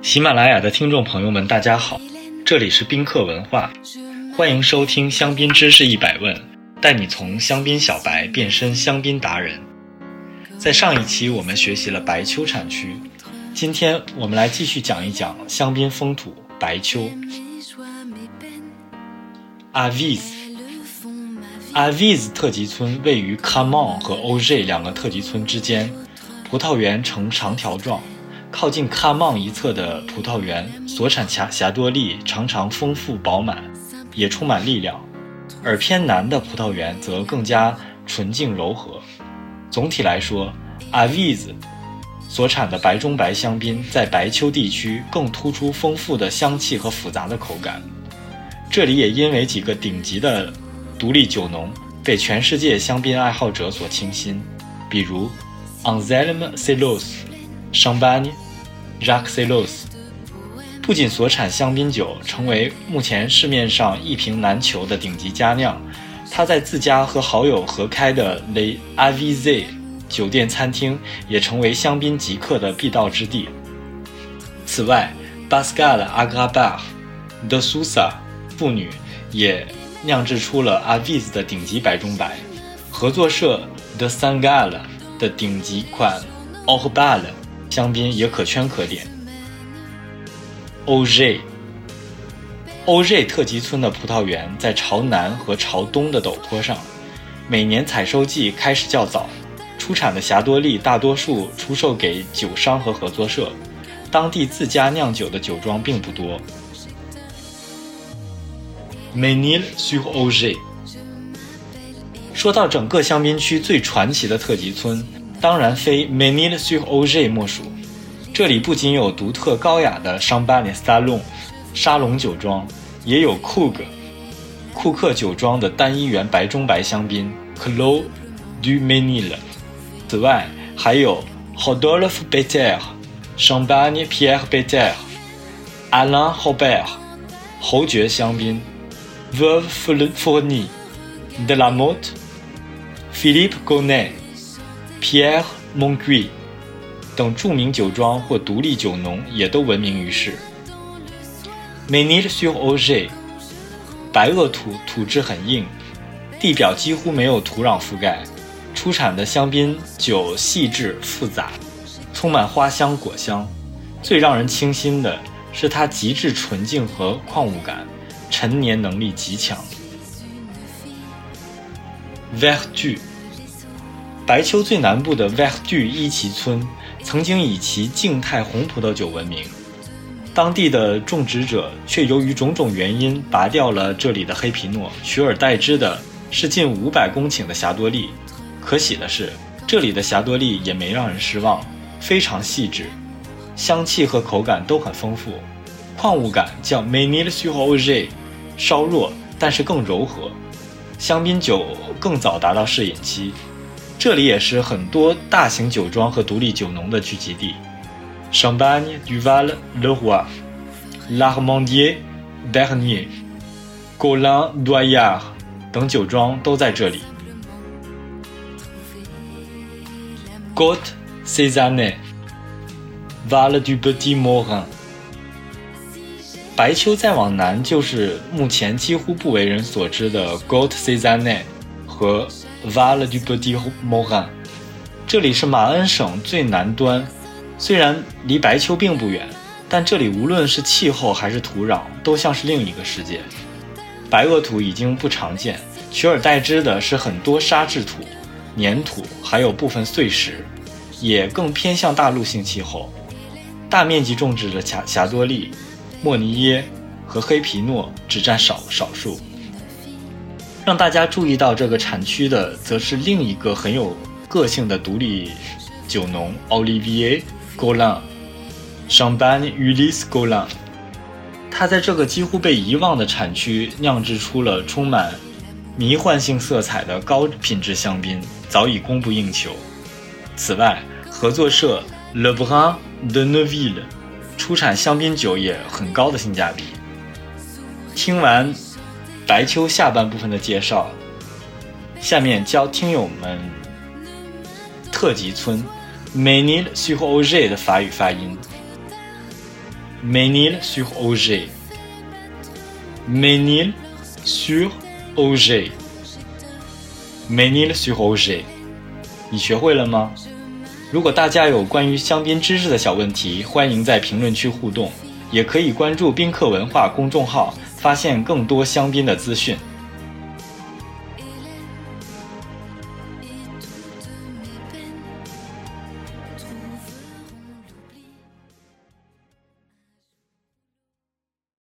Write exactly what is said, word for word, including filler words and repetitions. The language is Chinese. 喜马拉雅的听众朋友们大家好，这里是宾客文化，欢迎收听香槟知识一百问，带你从香槟小白变身香槟达人。在上一期我们学习了白丘产区，今天我们来继续讲一讲香槟风土白丘。 Avize Avize 特级村位于 Camon 和 O J 两个特级村之间，葡萄园呈长条状，靠近 Camon 一侧的葡萄园所产霞多丽常常丰富饱满，也充满力量，而偏南的葡萄园则更加纯净柔和。总体来说， Avize 所产的白中白香槟在白丘地区更突出丰富的香气和复杂的口感。这里也因为几个顶级的独立酒农被全世界香槟爱好者所倾心，比如 Anselme Célos、Champagne Jacques Célos， 不仅所产香槟酒成为目前市面上一瓶难求的顶级佳酿，他在自家和好友合开的 Les Avizés 酒店餐厅也成为香槟极客的必到之地。此外 Pascal Agrabart De Sousa 妇女也酿制出了 Avize 的顶级白中白，合作社 De Saint-Galle 的顶级款 Orballe 香槟也可圈可点。 O J O J 特级村的葡萄园在朝南和朝东的陡坡上，每年采收季开始较早，出产的霞多丽大多数出售给酒商和合作社，当地自家酿酒的酒庄并不多。Mesnil-sur-Oger， 说到整个香槟区最传奇的特级村，当然非 Mesnil-sur-Oger 莫属。这里不仅有独特高雅的 Champagne Salon 沙龙酒庄，也有 Koug Koug 库克酒庄的单一元白中白香槟 Clos du Ménil， 此外还有 Rodolphe Péter、 Champagne Pierre Péter、 Alain Robert 侯爵香槟、Veuve Fourny、 Delamotte、 Philippe Gonnet、 Pierre Moncuit 等著名酒庄或独立酒农也都闻名于世。 Mesnil-sur-Oger 白垩土，土质很硬，地表几乎没有土壤覆盖，出产的香槟酒细致复杂，充满花香果香，最让人倾心的是它极致纯净和矿物感，陈年能力极强。 Vertue 白丘最南部的 Vertue 一旗村曾经以其静态红葡萄酒闻名，当地的种植者却由于种种原因拔掉了这里的黑皮诺，取而代之的是近五百公顷的霞多丽。可喜的是，这里的霞多丽也没让人失望，非常细致，香气和口感都很丰富，矿物感较 Mesnil-sur-Oger 稍弱，但是更柔和，香槟酒更早达到适饮期。这里也是很多大型酒庄和独立酒农的聚集地。 Champagne du Val-le-Roy、 L'Armandier Bernier、 Colin Doyard 等酒庄都在这里。 Gautes Cézanne、 Val du Petit Morin。 白丘再往南就是目前几乎不为人所知的 Gautes Cézanne 和 Val du Petit Morin， 这里是马恩省最南端，虽然离白丘并不远，但这里无论是气候还是土壤都像是另一个世界。白垩土已经不常见，取而代之的是很多沙质土、粘土，还有部分碎石，也更偏向大陆性气候。大面积种植的霞霞多丽、莫尼耶和黑皮诺只占少少数。让大家注意到这个产区的，则是另一个很有个性的独立酒农 Olivier Golan、 Champagne Ulysse Golan。 他在这个几乎被遗忘的产区酿制出了充满迷幻性色彩的高品质香槟，早已供不应求。此外，合作社 Le Brun de Neville 出产香槟酒也很高的性价比。听完白丘下半部分的介绍，下面教听友们特级村 Mesnil-sur-Oger 的法语发音。Mesnil-sur-Oger. Mesnil-sur-Oger. Mesnil-sur-Oger， 你学会了吗？如果大家有关于香槟知识的小问题，欢迎在评论区互动，也可以关注宾客文化公众号，发现更多香槟的资讯。